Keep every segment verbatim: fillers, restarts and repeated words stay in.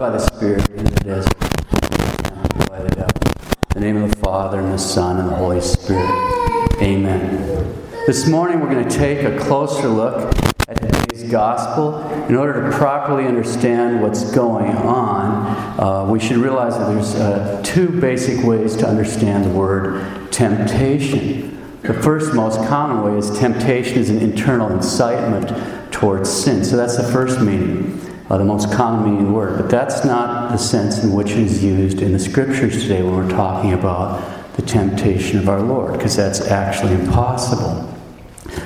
by the Spirit as it is by the devil. In the name of the Father, and the Son, and the Holy Spirit. Amen. This morning we're going to take a closer look at today's gospel. In order to properly understand what's going on, uh, we should realize that there's uh, two basic ways to understand the word temptation. The first, most common way is temptation is an internal incitement towards sin. So that's the first meaning, uh, the most common meaning of the word. But that's not the sense in which it is used in the Scriptures today when we're talking about the temptation of our Lord, because that's actually impossible.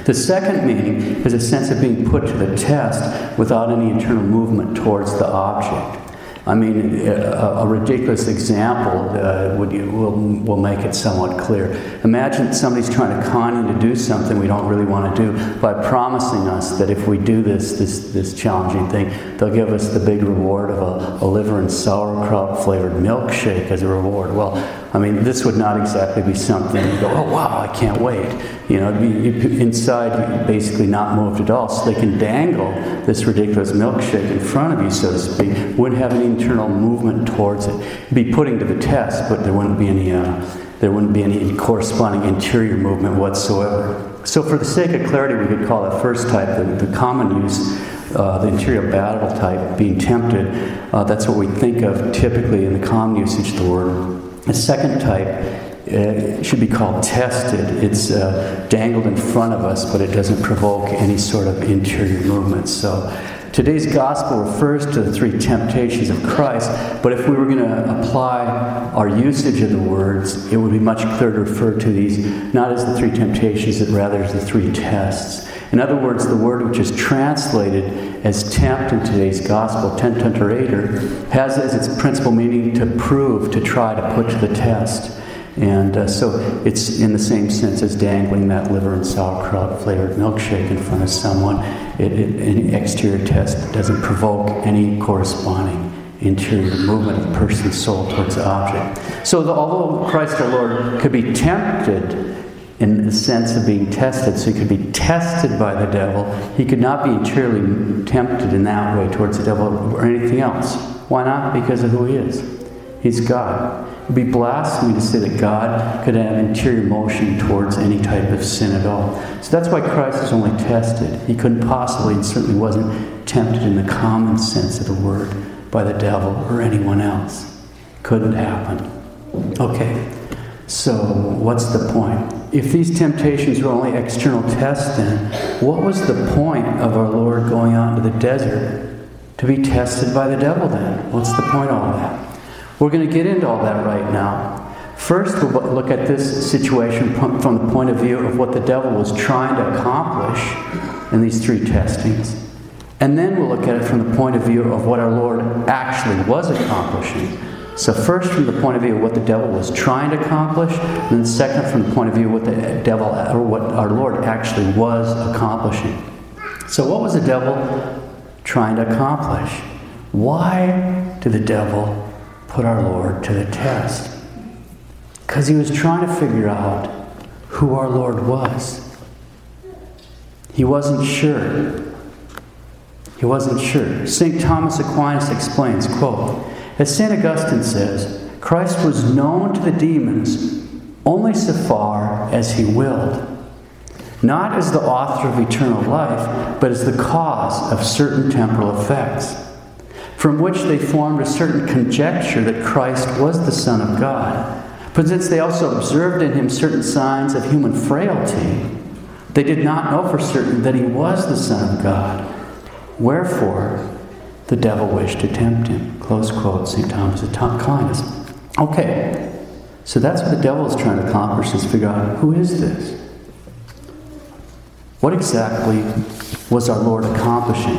The second meaning is a sense of being put to the test without any internal movement towards the object. I mean, a, a ridiculous example uh, would you, will, will make it somewhat clear. Imagine somebody's trying to con you to do something we don't really want to do by promising us that if we do this, this, this challenging thing, they'll give us the big reward of a, a liver and sauerkraut-flavored milkshake as a reward. Well, I mean, this would not exactly be something you go, oh, wow, I can't wait. You know, you, you, inside, you basically not moved at all. So they can dangle this ridiculous milkshake in front of you, so to speak. Wouldn't have any internal movement towards it. It'd be putting to the test, but there wouldn't be any uh, there wouldn't be any corresponding interior movement whatsoever. So for the sake of clarity, we could call the first type, the, the common use, uh, the interior battle type, being tempted. Uh, that's what we think of typically in the common usage of the word. The second type, it should be called tested. It's uh, dangled in front of us, but it doesn't provoke any sort of interior movement. So today's gospel refers to the three temptations of Christ, but if we were going to apply our usage of the words, it would be much clearer to refer to these not as the three temptations, but rather as the three tests. In other words, the word which is translated as tempt in today's gospel, tenterator, has as its principal meaning to prove, to try, to put to the test. And uh, so it's in the same sense as dangling that liver and sauerkraut-flavored milkshake in front of someone. It, it, an exterior test doesn't provoke any corresponding interior movement of the person's soul towards the object. So the, although Christ our Lord could be tempted in the sense of being tested, so he could be tested by the devil, he could not be interiorly tempted in that way towards the devil or anything else. Why not? Because of who he is. He's God. It would be blasphemy to say that God could have interior motion towards any type of sin at all. So that's why Christ was only tested. He couldn't possibly, and certainly wasn't, tempted in the common sense of the word by the devil or anyone else. Couldn't happen. Okay, so what's the point? If these temptations were only external tests, then what was the point of our Lord going out into the desert to be tested by the devil then? What's the point of all that? We're going to get into all that right now. First, we'll look at this situation from the point of view of what the devil was trying to accomplish in these three testings. And then we'll look at it from the point of view of what our Lord actually was accomplishing. So first, from the point of view of what the devil was trying to accomplish, and then second, from the point of view of what the devil or what our Lord actually was accomplishing. So what was the devil trying to accomplish? Why did the devil put our Lord to the test? Because he was trying to figure out who our Lord was. He wasn't sure. He wasn't sure. Saint Thomas Aquinas explains, quote, as Saint Augustine says, Christ was known to the demons only so far as he willed, not as the author of eternal life, but as the cause of certain temporal effects, from which they formed a certain conjecture that Christ was the Son of God. But since they also observed in him certain signs of human frailty, they did not know for certain that he was the Son of God. Wherefore, the devil wished to tempt him. Close quote, Saint Thomas Aquinas. Okay, so that's what the devil is trying to accomplish, is figure out who is this? What exactly was our Lord accomplishing?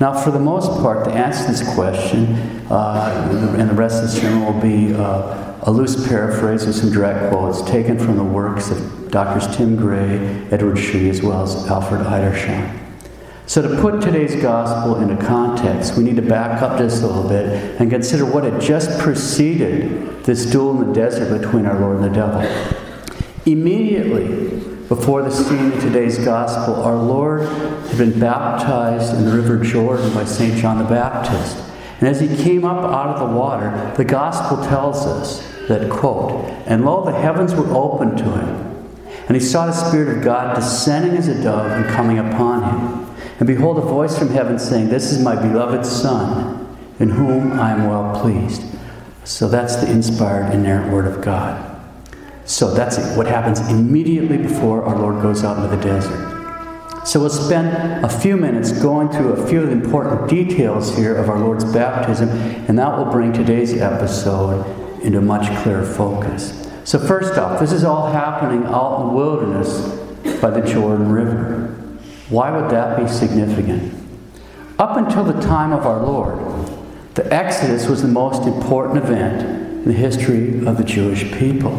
Now, for the most part, to answer this question, uh, and the rest of the sermon will be uh, a loose paraphrase with some direct quotes taken from the works of Doctors Tim Gray, Edward Shee, as well as Alfred Edersheim. So to put today's gospel into context, we need to back up just a little bit and consider what had just preceded this duel in the desert between our Lord and the devil. Immediately before the scene in today's gospel, our Lord had been baptized in the River Jordan by Saint John the Baptist. And as he came up out of the water, the gospel tells us that, quote, "And lo, the heavens were opened to him, and he saw the Spirit of God descending as a dove and coming upon him. And behold, a voice from heaven saying, This is my beloved Son, in whom I am well pleased." So that's the inspired, inerrant Word of God. So that's it, what happens immediately before our Lord goes out into the desert. So we'll spend a few minutes going through a few of the important details here of our Lord's baptism, and that will bring today's episode into much clearer focus. So first off, this is all happening out in the wilderness by the Jordan River. Why would that be significant? Up until the time of our Lord, the Exodus was the most important event in the history of the Jewish people.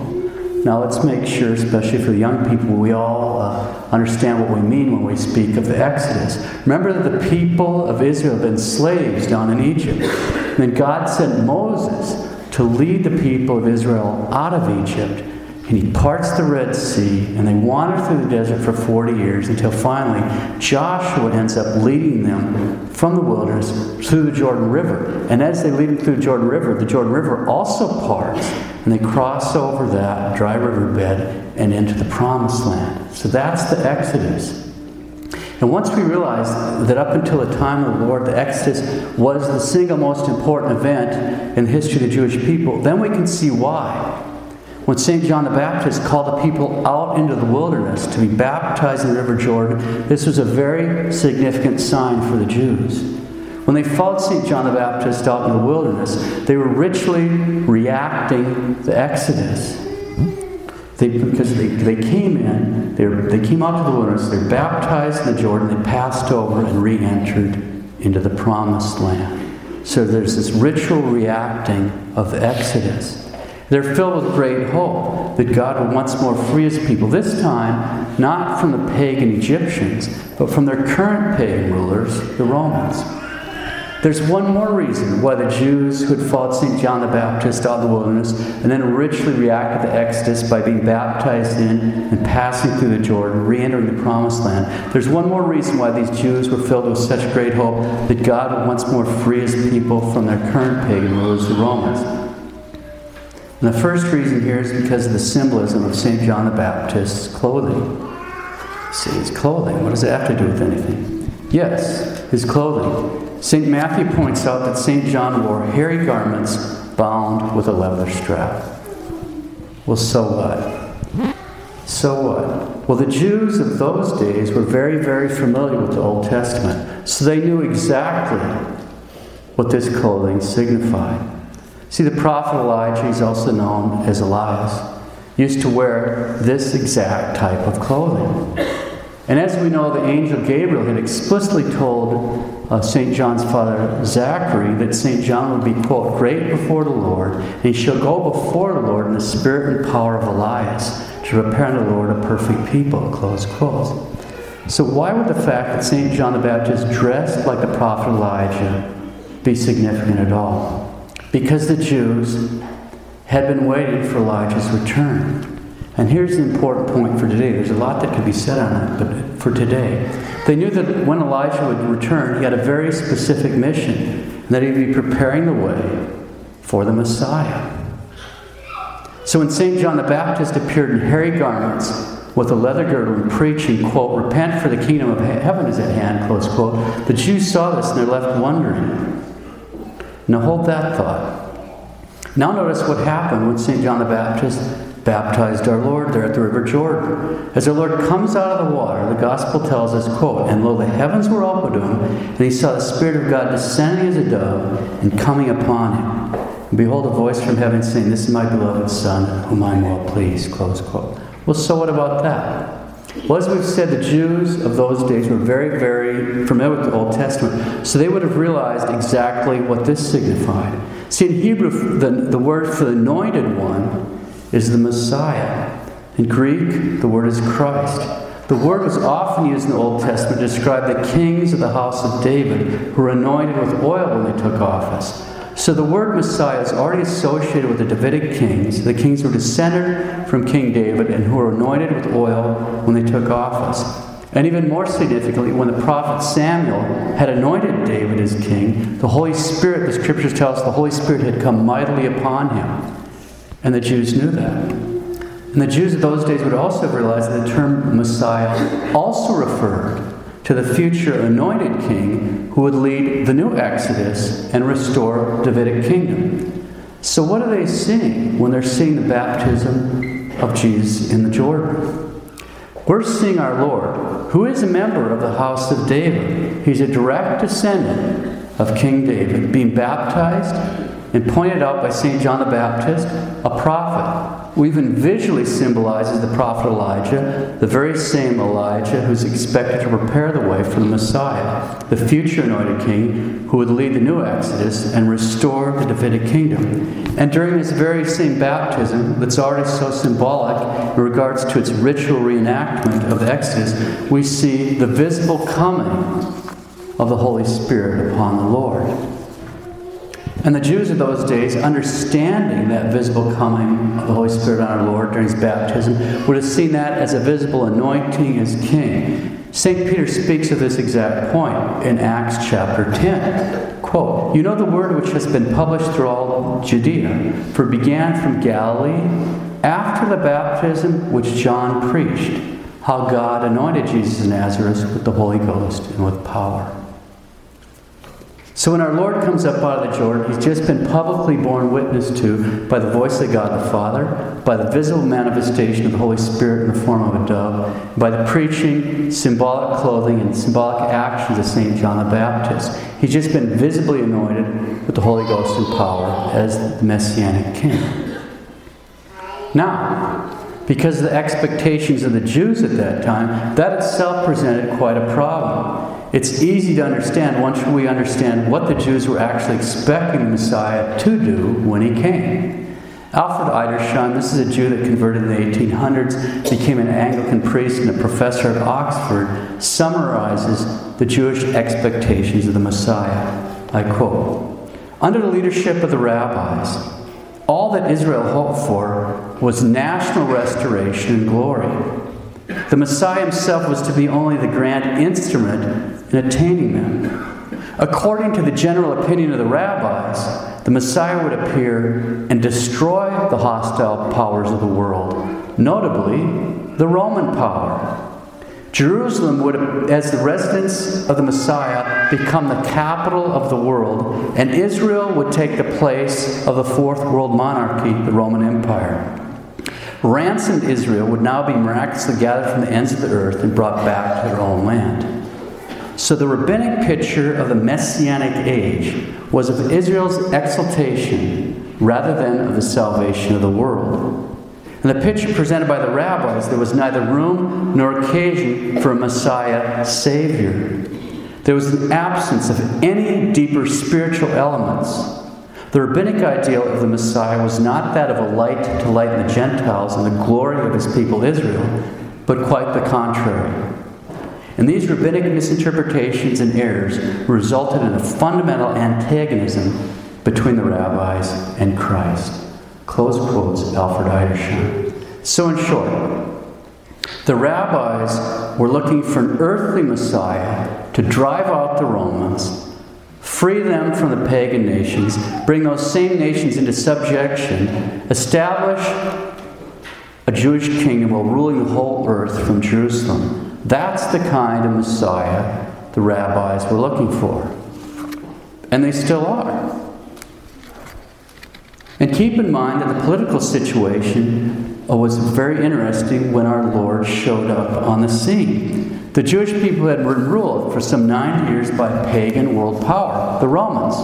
Now let's make sure, especially for the young people, we all uh, understand what we mean when we speak of the Exodus. Remember that the people of Israel have been slaves down in Egypt. And then God sent Moses to lead the people of Israel out of Egypt. And he parts the Red Sea, and they wander through the desert for forty years until finally Joshua ends up leading them from the wilderness through the Jordan River. And as they lead them through the Jordan River, the Jordan River also parts, and they cross over that dry riverbed and into the Promised Land. So that's the Exodus. And once we realize that up until the time of the Lord, the Exodus was the single most important event in the history of the Jewish people, then we can see why. When Saint John the Baptist called the people out into the wilderness to be baptized in the River Jordan, this was a very significant sign for the Jews. When they followed Saint John the Baptist out in the wilderness, they were ritually reacting the Exodus. They, because they, they came in, they, were, they came out to the wilderness, they were baptized in the Jordan, they passed over and re-entered into the Promised Land. So there's this ritual reacting of the Exodus. They're filled with great hope that God will once more free his people, this time not from the pagan Egyptians, but from their current pagan rulers, the Romans. There's one more reason why the Jews who had followed Saint John the Baptist out of the wilderness and then richly reacted to the Exodus by being baptized in and passing through the Jordan, re-entering the Promised Land. There's one more reason why these Jews were filled with such great hope that God would once more free his people from their current pagan rulers, the Romans. And the first reason here is because of the symbolism of Saint John the Baptist's clothing. See, his clothing. What does it have to do with anything? Yes, his clothing. Saint Matthew points out that Saint John wore hairy garments bound with a leather strap. Well, so what? So what? Well, the Jews of those days were very, very familiar with the Old Testament, so they knew exactly what this clothing signified. See, the prophet Elijah, he's also known as Elias, used to wear this exact type of clothing. And as we know, the angel Gabriel had explicitly told uh, Saint John's father Zachary that Saint John would be, quote, great before the Lord, and he shall go before the Lord in the spirit and power of Elias to prepare the Lord a perfect people, close quote. So why would the fact that Saint John the Baptist dressed like the prophet Elijah be significant at all? Because the Jews had been waiting for Elijah's return. And here's an important point for today. There's a lot that could be said on it, but for today. They knew that when Elijah would return, he had a very specific mission, that he'd be preparing the way for the Messiah. So when Saint John the Baptist appeared in hairy garments with a leather girdle and preaching, quote, repent for the kingdom of heaven is at hand, close quote, the Jews saw this and they're left wondering. Now hold that thought. Now notice what happened when Saint John the Baptist baptized our Lord there at the River Jordan. As our Lord comes out of the water, the Gospel tells us, quote, and lo, the heavens were opened to him, and he saw the Spirit of God descending as a dove and coming upon him. And behold, a voice from heaven saying, This is my beloved Son, whom I am well pleased, close quote. Well, so what about that? Well, as we've said, the Jews of those days were very, very familiar with the Old Testament, so they would have realized exactly what this signified. See, in Hebrew, the, the word for the anointed one is the Messiah. In Greek, the word is Christ. The word was often used in the Old Testament to describe the kings of the house of David who were anointed with oil when they took office. So the word Messiah is already associated with the Davidic kings. The kings who were descended from King David and who were anointed with oil when they took office. And even more significantly, when the prophet Samuel had anointed David as king, the Holy Spirit, the scriptures tell us, the Holy Spirit had come mightily upon him. And the Jews knew that. And the Jews of those days would also realize that the term Messiah also referred to the future anointed king who would lead the new Exodus and restore Davidic kingdom. So what are they seeing when they're seeing the baptism of Jesus in the Jordan? We're seeing our Lord, who is a member of the house of David. He's a direct descendant of King David, being baptized and pointed out by Saint John the Baptist, a prophet who even visually symbolizes the prophet Elijah, the very same Elijah who's expected to prepare the way for the Messiah, the future anointed king who would lead the new Exodus and restore the Davidic kingdom. And during this very same baptism that's already so symbolic in regards to its ritual reenactment of the Exodus, we see the visible coming of the Holy Spirit upon the Lord. And the Jews of those days, understanding that visible coming of the Holy Spirit on our Lord during his baptism, would have seen that as a visible anointing as king. Saint Peter speaks of this exact point in Acts chapter ten. Quote, "You know the word which has been published through all Judea, for it began from Galilee after the baptism which John preached, how God anointed Jesus of Nazareth with the Holy Ghost and with power." So when our Lord comes up out of the Jordan, he's just been publicly borne witness to by the voice of God the Father, by the visible manifestation of the Holy Spirit in the form of a dove, by the preaching, symbolic clothing, and symbolic actions of Saint John the Baptist. He's just been visibly anointed with the Holy Ghost and power as the Messianic King. Now, because of the expectations of the Jews at that time, that itself presented quite a problem. It's easy to understand once we understand what the Jews were actually expecting the Messiah to do when he came. Alfred Edersheim, this is a Jew that converted in the eighteen hundreds, became an Anglican priest and a professor at Oxford, summarizes the Jewish expectations of the Messiah. I quote, "Under the leadership of the rabbis, all that Israel hoped for was national restoration and glory. The Messiah himself was to be only the grand instrument in attaining them. According to the general opinion of the rabbis, the Messiah would appear and destroy the hostile powers of the world, notably the Roman power. Jerusalem would, as the residence of the Messiah, become the capital of the world, and Israel would take the place of the fourth world monarchy, the Roman Empire. Ransomed Israel would now be miraculously gathered from the ends of the earth and brought back to their own land. So the rabbinic picture of the Messianic age was of Israel's exaltation rather than of the salvation of the world. In the picture presented by the rabbis, there was neither room nor occasion for a Messiah Savior. There was an absence of any deeper spiritual elements. The rabbinic ideal of the Messiah was not that of a light to lighten the Gentiles and the glory of his people Israel, but quite the contrary. And these rabbinic misinterpretations and errors resulted in a fundamental antagonism between the rabbis and Christ." Close quotes, Alfred Edersheim. So in short, the rabbis were looking for an earthly Messiah to drive out the Romans, free them from the pagan nations, bring those same nations into subjection, establish a Jewish kingdom while ruling the whole earth from Jerusalem. That's the kind of Messiah the rabbis were looking for. And they still are. And keep in mind that the political situation was very interesting when our Lord showed up on the scene. The Jewish people had been ruled for some nine years by pagan world power, the Romans.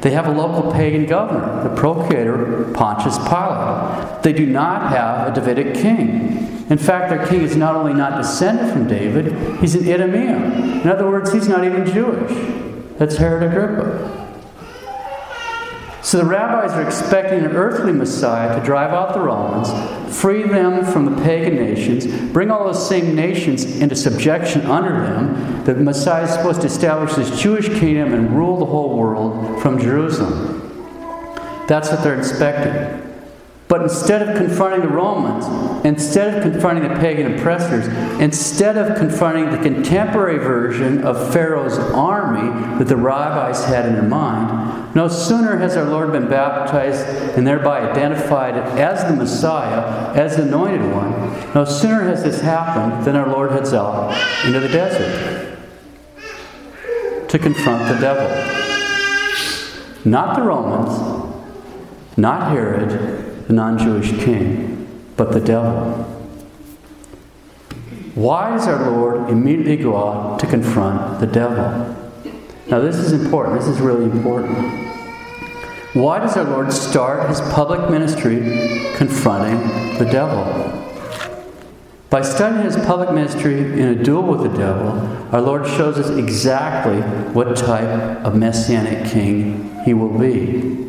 They have a local pagan governor, the procurator Pontius Pilate. They do not have a Davidic king. In fact, their king is not only not descended from David, he's an Idumean. In other words, he's not even Jewish. That's Herod Agrippa. So the rabbis are expecting an earthly Messiah to drive out the Romans, free them from the pagan nations, bring all those same nations into subjection under them. The Messiah is supposed to establish this Jewish kingdom and rule the whole world from Jerusalem. That's what they're expecting. But instead of confronting the Romans, instead of confronting the pagan oppressors, instead of confronting the contemporary version of Pharaoh's army that the rabbis had in their mind, no sooner has our Lord been baptized and thereby identified as the Messiah, as the Anointed One, no sooner has this happened than our Lord heads out into the desert to confront the devil. Not the Romans, not Herod, the non-Jewish king, but the devil. Why does our Lord immediately go out to confront the devil? Now this is important. This is really important. Why does our Lord start his public ministry confronting the devil? By studying his public ministry in a duel with the devil, our Lord shows us exactly what type of messianic king he will be.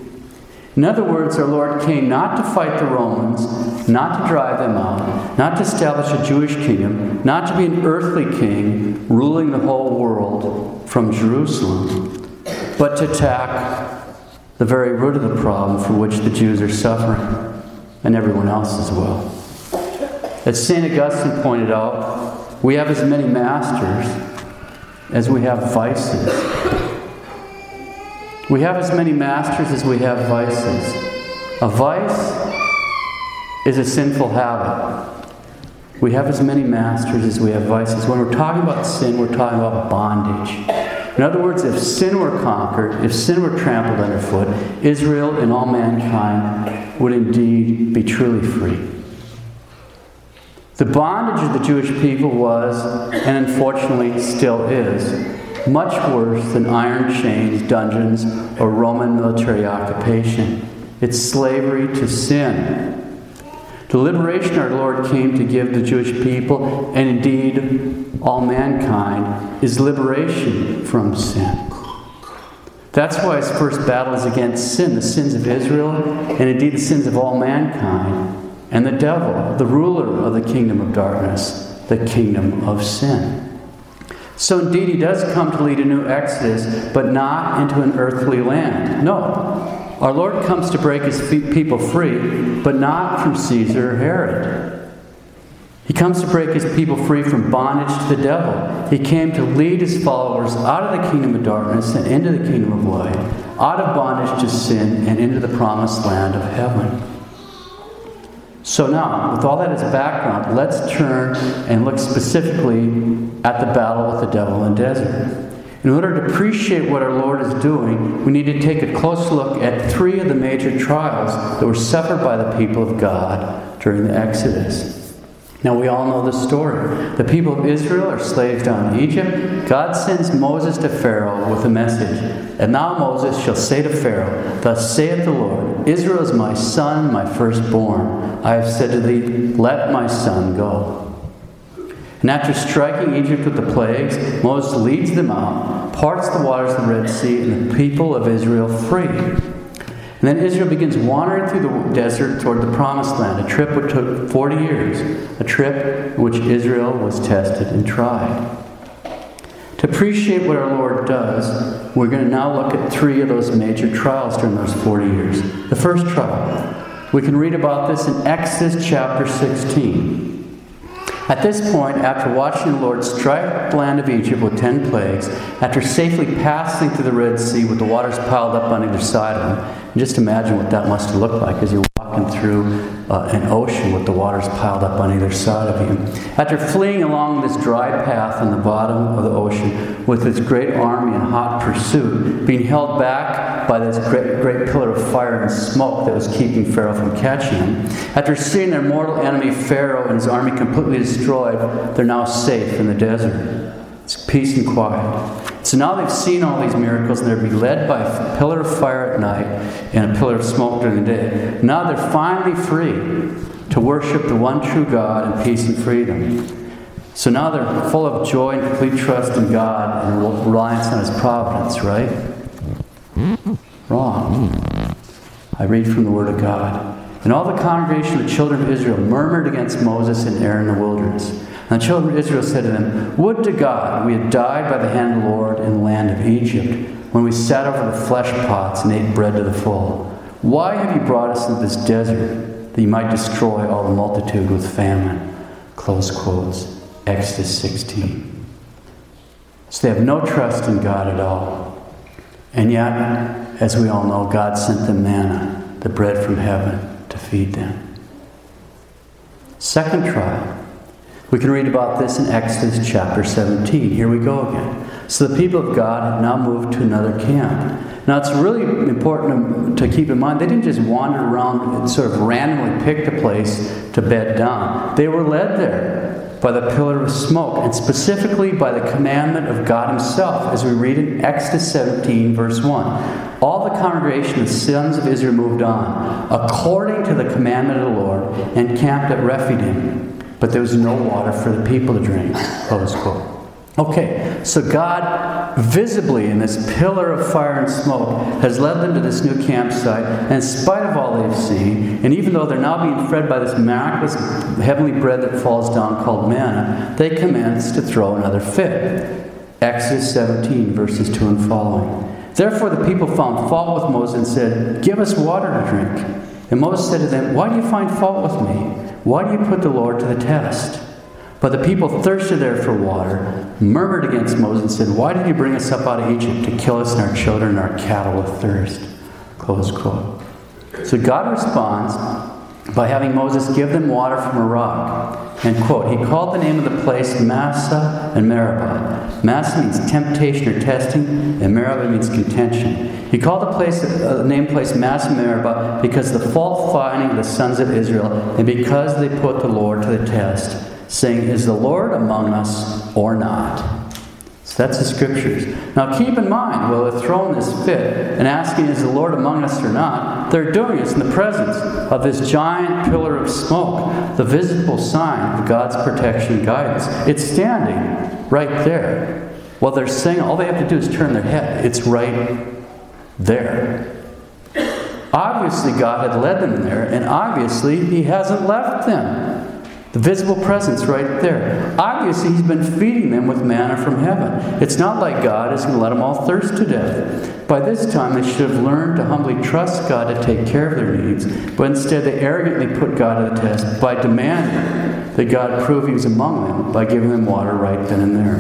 In other words, our Lord came not to fight the Romans, not to drive them out, not to establish a Jewish kingdom, not to be an earthly king ruling the whole world from Jerusalem, but to attack the very root of the problem for which the Jews are suffering, and everyone else as well. As Saint Augustine pointed out, we have as many masters as we have vices. We have as many masters as we have vices. A vice is a sinful habit. We have as many masters as we have vices. When we're talking about sin, we're talking about bondage. In other words, if sin were conquered, if sin were trampled underfoot, Israel and all mankind would indeed be truly free. The bondage of the Jewish people was, and unfortunately still is, much worse than iron chains, dungeons, or Roman military occupation. It's slavery to sin. The liberation our Lord came to give the Jewish people, and indeed all mankind, is liberation from sin. That's why his first battle is against sin, the sins of Israel, and indeed the sins of all mankind, and the devil, the ruler of the kingdom of darkness, the kingdom of sin. So indeed he does come to lead a new exodus, but not into an earthly land. No. Our Lord comes to break his people free, but not from Caesar or Herod. He comes to break his people free from bondage to the devil. He came to lead his followers out of the kingdom of darkness and into the kingdom of light, out of bondage to sin and into the promised land of heaven. So now, with all that as background, let's turn and look specifically at the battle with the devil in the desert. In order to appreciate what our Lord is doing, we need to take a close look at three of the major trials that were suffered by the people of God during the Exodus. Now, we all know the story. The people of Israel are slaves down in Egypt. God sends Moses to Pharaoh with a message. And now Moses shall say to Pharaoh, "Thus saith the Lord, Israel is my son, my firstborn. I have said to thee, let my son go." And after striking Egypt with the plagues, Moses leads them out, parts the waters of the Red Sea, and the people of Israel free. And then Israel begins wandering through the desert toward the Promised Land, a trip which took forty years, a trip in which Israel was tested and tried. To appreciate what our Lord does, we're going to now look at three of those major trials during those forty years. The first trial. We can read about this in Exodus chapter sixteen. At this point, after watching the Lord strike the land of Egypt with ten plagues, after safely passing through the Red Sea with the waters piled up on either side of him, and just imagine what that must have looked like as you're walking through uh, an ocean with the waters piled up on either side of you. After fleeing along this dry path on the bottom of the ocean with its great army in hot pursuit, being held back by this great, great pillar of fire and smoke that was keeping Pharaoh from catching him. After seeing their mortal enemy Pharaoh and his army completely destroyed, they're now safe in the desert. It's peace and quiet. So now they've seen all these miracles, and they're being led by a pillar of fire at night and a pillar of smoke during the day. Now they're finally free to worship the one true God in peace and freedom. So now they're full of joy and complete trust in God and reliance on His providence, right? Wrong. I read from the Word of God. "And all the congregation of the children of Israel murmured against Moses and Aaron in the wilderness. And the children of Israel said to them, Would to God we had died by the hand of the Lord in the land of Egypt, when we sat over the flesh pots and ate bread to the full. Why have you brought us into this desert? that you might destroy all the multitude with famine. Close quotes. Exodus sixteen. So they have no trust in God at all. And yet, as we all know, God sent them manna, the bread from heaven, to feed them. Second trial. We can read about this in Exodus chapter seventeen. Here we go again. So the people of God had now moved to another camp. Now it's really important to keep in mind, they didn't just wander around and sort of randomly pick the place to bed down. They were led there by the pillar of smoke, and specifically by the commandment of God himself, as we read in Exodus seventeen, verse one. All the congregation of the sons of Israel moved on, according to the commandment of the Lord, and camped at Rephidim. But there was no water for the people to drink. Close quote. Okay, so God visibly in this pillar of fire and smoke has led them to this new campsite, and in spite of all they've seen, and even though they're now being fed by this miraculous heavenly bread that falls down called manna, they commence to throw another fit. Exodus seventeen, verses two and following. Therefore the people found fault with Moses and said, "Give us water to drink." And Moses said to them, "Why do you find fault with me? Why do you put the Lord to the test?" But the people thirsted there for water, murmured against Moses, and said, "Why did you bring us up out of Egypt to kill us and our children and our cattle with thirst?" Close quote. So God responds by having Moses give them water from a rock. And quote, he called the name of the place Massa and Meribah. Massa means temptation or testing, and Meribah means contention. He called the place, uh, the name place Massa and Meribah because of the fault finding of the sons of Israel, and because they put the Lord to the test, saying, "Is the Lord among us or not?" So that's the scriptures. Now keep in mind, while they're throwing this fit and asking, "Is the Lord among us or not?" they're doing this in the presence of this giant pillar of smoke, the visible sign of God's protection and guidance. It's standing right there. While they're saying, all they have to do is turn their head. It's right there. Obviously, God had led them there, and obviously, he hasn't left them. The visible presence right there. Obviously, he's been feeding them with manna from heaven. It's not like God is going to let them all thirst to death. By this time, they should have learned to humbly trust God to take care of their needs, but instead they arrogantly put God to the test by demanding that God prove he was among them by giving them water right then and there.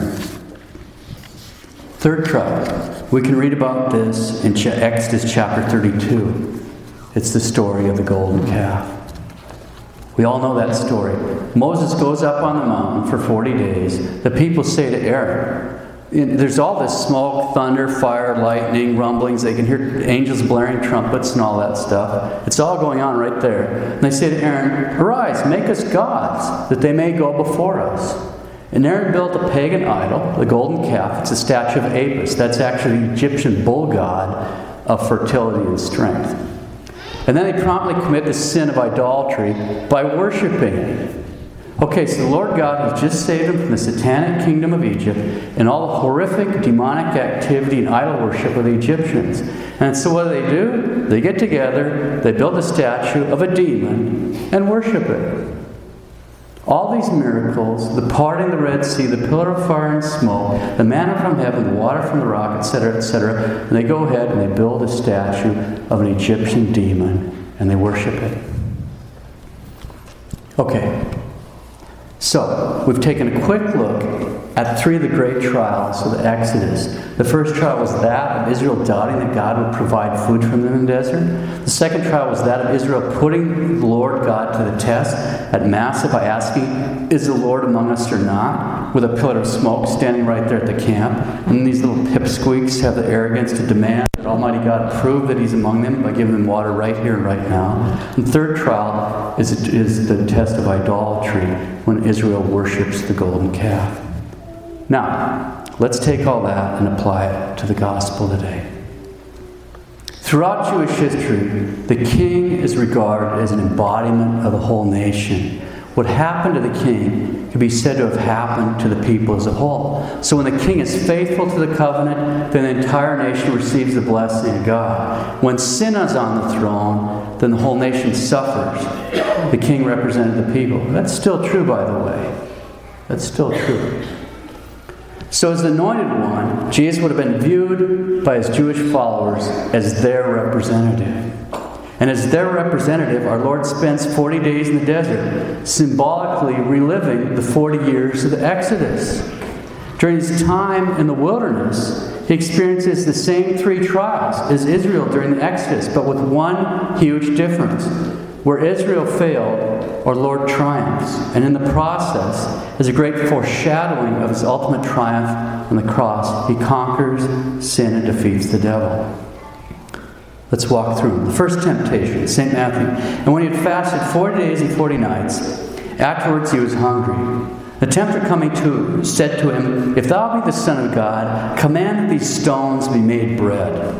Third trial. We can read about this in Exodus chapter thirty-two. It's the story of the golden calf. We all know that story. Moses goes up on the mountain for forty days. The people say to Aaron, there's all this smoke, thunder, fire, lightning, rumblings. They can hear angels blaring trumpets and all that stuff. It's all going on right there. And they say to Aaron, "Arise, make us gods, that they may go before us." And Aaron built a pagan idol, the golden calf. It's a statue of Apis. That's actually the Egyptian bull god of fertility and strength. And then they promptly commit the sin of idolatry by worshiping. Okay, so the Lord God has just saved them from the satanic kingdom of Egypt and all the horrific demonic activity and idol worship of the Egyptians. And so what do they do? They get together, they build a statue of a demon, and worship it. All these miracles, the parting of the Red Sea, the pillar of fire and smoke, the manna from heaven, the water from the rock, et cetera, et cetera, and they go ahead and they build a statue of an Egyptian demon, and they worship it. Okay, so we've taken a quick look at three of the great trials of the Exodus. The first trial was that of Israel doubting that God would provide food for them in the desert. The second trial was that of Israel putting the Lord God to the test at Massa by asking, "Is the Lord among us or not?" with a pillar of smoke standing right there at the camp. And these little pipsqueaks have the arrogance to demand that Almighty God prove that he's among them by giving them water right here and right now. And third trial is, is the test of idolatry when Israel worships the golden calf. Now, let's take all that and apply it to the gospel today. Throughout Jewish history, the king is regarded as an embodiment of the whole nation. What happened to the king can be said to have happened to the people as a whole. So when the king is faithful to the covenant, then the entire nation receives the blessing of God. When sin is on the throne, then the whole nation suffers. The king represented the people. That's still true, by the way. That's still true. So as the anointed one, Jesus would have been viewed by his Jewish followers as their representative. And as their representative, our Lord spends forty days in the desert, symbolically reliving the forty years of the Exodus. During his time in the wilderness, he experiences the same three trials as Israel during the Exodus, but with one huge difference. Where Israel failed, our Lord triumphs. And in the process is a great foreshadowing of his ultimate triumph on the cross. He conquers sin and defeats the devil. Let's walk through. The first temptation, Saint Matthew. And when he had fasted forty days and forty nights, afterwards he was hungry. The tempter coming to said to him, "If thou be the Son of God, command that these stones be made bread."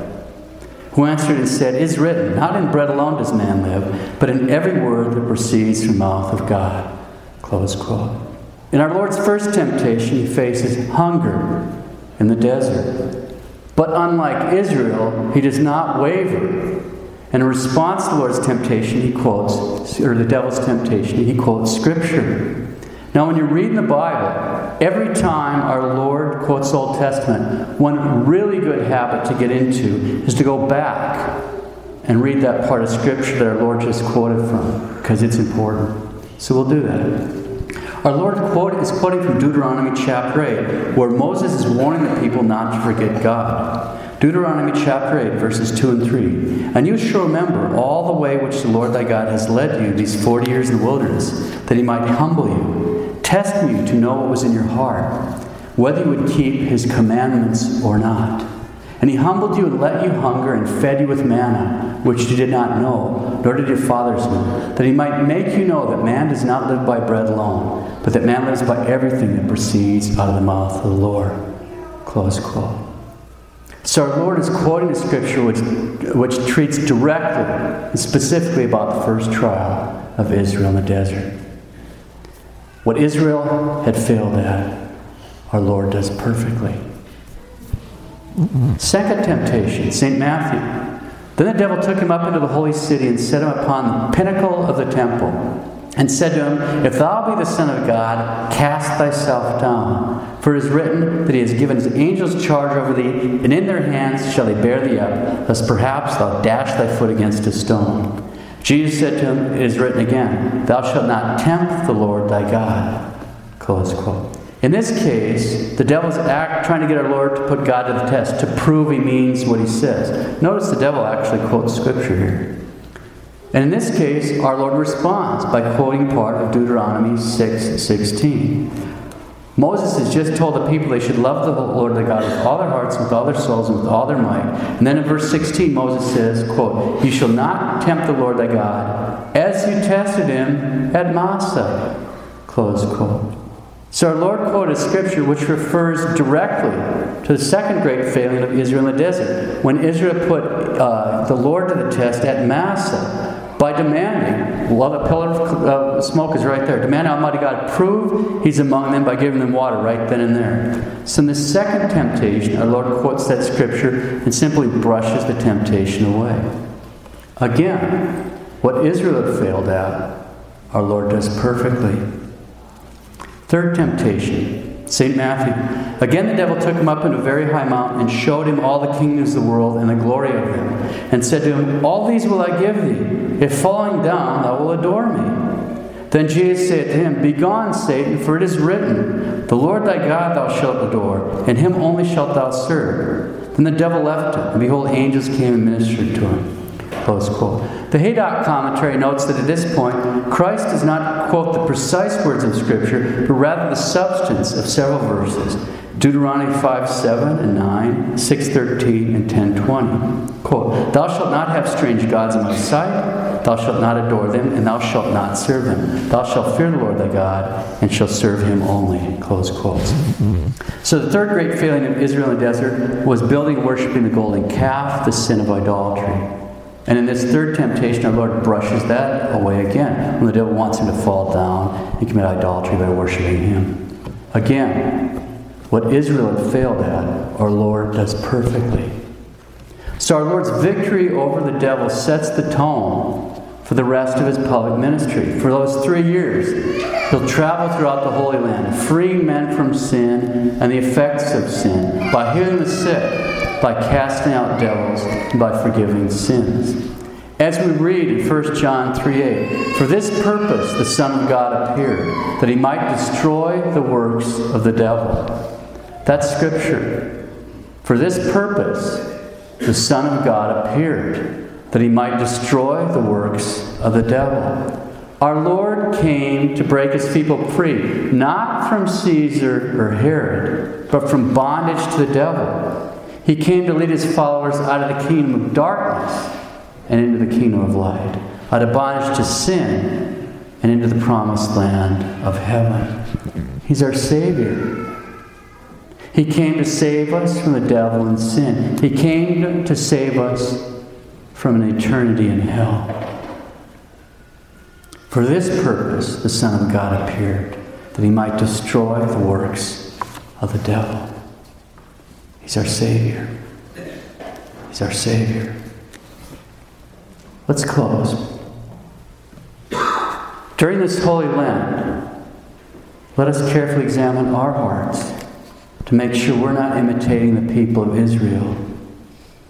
Who answered and said, "It is written, not in bread alone does man live, but in every word that proceeds from the mouth of God." Close quote. In our Lord's first temptation, he faces hunger in the desert. But unlike Israel, he does not waver. And in response to the Lord's temptation, he quotes, or the devil's temptation, he quotes Scripture. Now, when you read in the Bible, every time our Lord quotes Old Testament, one really good habit to get into is to go back and read that part of Scripture that our Lord just quoted from, because it's important. So we'll do that. Our Lord quote is quoting from Deuteronomy chapter eight, where Moses is warning the people not to forget God. Deuteronomy chapter eight, verses two and three. "And you shall remember all the way which the Lord thy God has led you these forty years in the wilderness, that he might humble you, testing you to know what was in your heart, whether you would keep his commandments or not. And he humbled you and let you hunger and fed you with manna, which you did not know, nor did your fathers know, that he might make you know that man does not live by bread alone, but that man lives by everything that proceeds out of the mouth of the Lord." Close quote. So our Lord is quoting a scripture which, which treats directly and specifically about the first trial of Israel in the desert. What Israel had failed at, our Lord does perfectly. Second temptation, Saint Matthew. "Then the devil took him up into the holy city and set him upon the pinnacle of the temple, and said to him, If thou be the Son of God, cast thyself down. For it is written that he has given his angels charge over thee, and in their hands shall they bear thee up, lest perhaps thou dash thy foot against a stone. Jesus said to him, It is written again, Thou shalt not tempt the Lord thy God." Close quote. In this case, the devil's act trying to get our Lord to put God to the test, to prove he means what he says. Notice the devil actually quotes Scripture here. And in this case, our Lord responds by quoting part of Deuteronomy six sixteen. Moses has just told the people they should love the Lord their God with all their hearts, with all their souls, and with all their might. And then in verse sixteen, Moses says, quote, "You shall not tempt the Lord thy God, as you tested him at Massa." Close quote. So our Lord quoted Scripture which refers directly to the second great failing of Israel in the desert, when Israel put uh, the Lord to the test at Massa, by demanding, well, the pillar of smoke is right there, demand Almighty God prove he's among them by giving them water right then and there. So in the second temptation, our Lord quotes that scripture and simply brushes the temptation away. Again, what Israel had failed at, our Lord does perfectly. Third temptation, Saint Matthew. "Again the devil took him up into a very high mountain and showed him all the kingdoms of the world and the glory of them, and said to him, All these will I give thee, if falling down thou wilt adore me. Then Jesus said to him, Begone, Satan, for it is written, The Lord thy God thou shalt adore, and him only shalt thou serve. Then the devil left him, and behold, angels came and ministered to him." Close quote. The Haydock Commentary notes that at this point, Christ does not quote the precise words of Scripture, but rather the substance of several verses. Deuteronomy five seven and nine, six thirteen, and ten twenty. Quote, "Thou shalt not have strange gods in my sight, thou shalt not adore them, and thou shalt not serve them. Thou shalt fear the Lord thy God, and shalt serve him only." Close quotes. So the third great failing of Israel in the desert was building and worshiping the golden calf, the sin of idolatry. And in this third temptation, our Lord brushes that away again, when the devil wants him to fall down and commit idolatry by worshiping him. Again, what Israel had failed at, our Lord does perfectly. So our Lord's victory over the devil sets the tone for the rest of his public ministry. For those three years, he'll travel throughout the Holy Land, freeing men from sin and the effects of sin, by healing the sick, by casting out devils, by forgiving sins. As we read in First John three eight, for this purpose the Son of God appeared, that he might destroy the works of the devil. That's Scripture. For this purpose the Son of God appeared, that he might destroy the works of the devil. Our Lord came to break his people free, not from Caesar or Herod, but from bondage to the devil. He came to lead his followers out of the kingdom of darkness and into the kingdom of light, out of bondage to sin and into the promised land of heaven. He's our Savior. He came to save us from the devil and sin. He came to save us from an eternity in hell. For this purpose the Son of God appeared, that he might destroy the works of the devil. He's our Savior. He's our Savior. Let's close. During this Holy Land, let us carefully examine our hearts to make sure we're not imitating the people of Israel.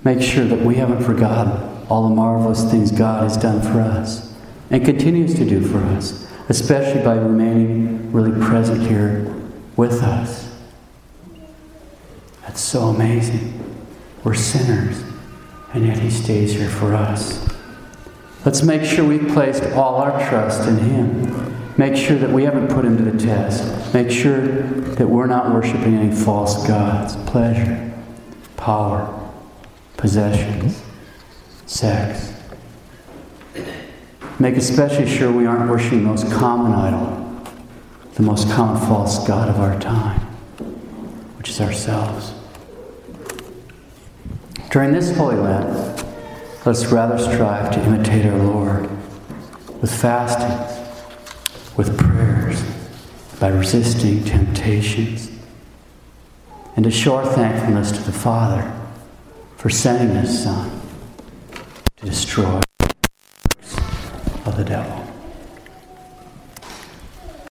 Make sure that we haven't forgotten all the marvelous things God has done for us and continues to do for us, especially by remaining really present here with us. That's so amazing. We're sinners, and yet He stays here for us. Let's make sure we've placed all our trust in Him. Make sure that we haven't put Him to the test. Make sure that we're not worshiping any false gods, pleasure, power, possessions, sex. Make especially sure we aren't worshiping the most common idol, the most common false god of our time, which is ourselves. During this Holy Lent, let us rather strive to imitate our Lord with fastings, with prayers, by resisting temptations, and to show our thankfulness to the Father for sending His Son to destroy the works of the devil.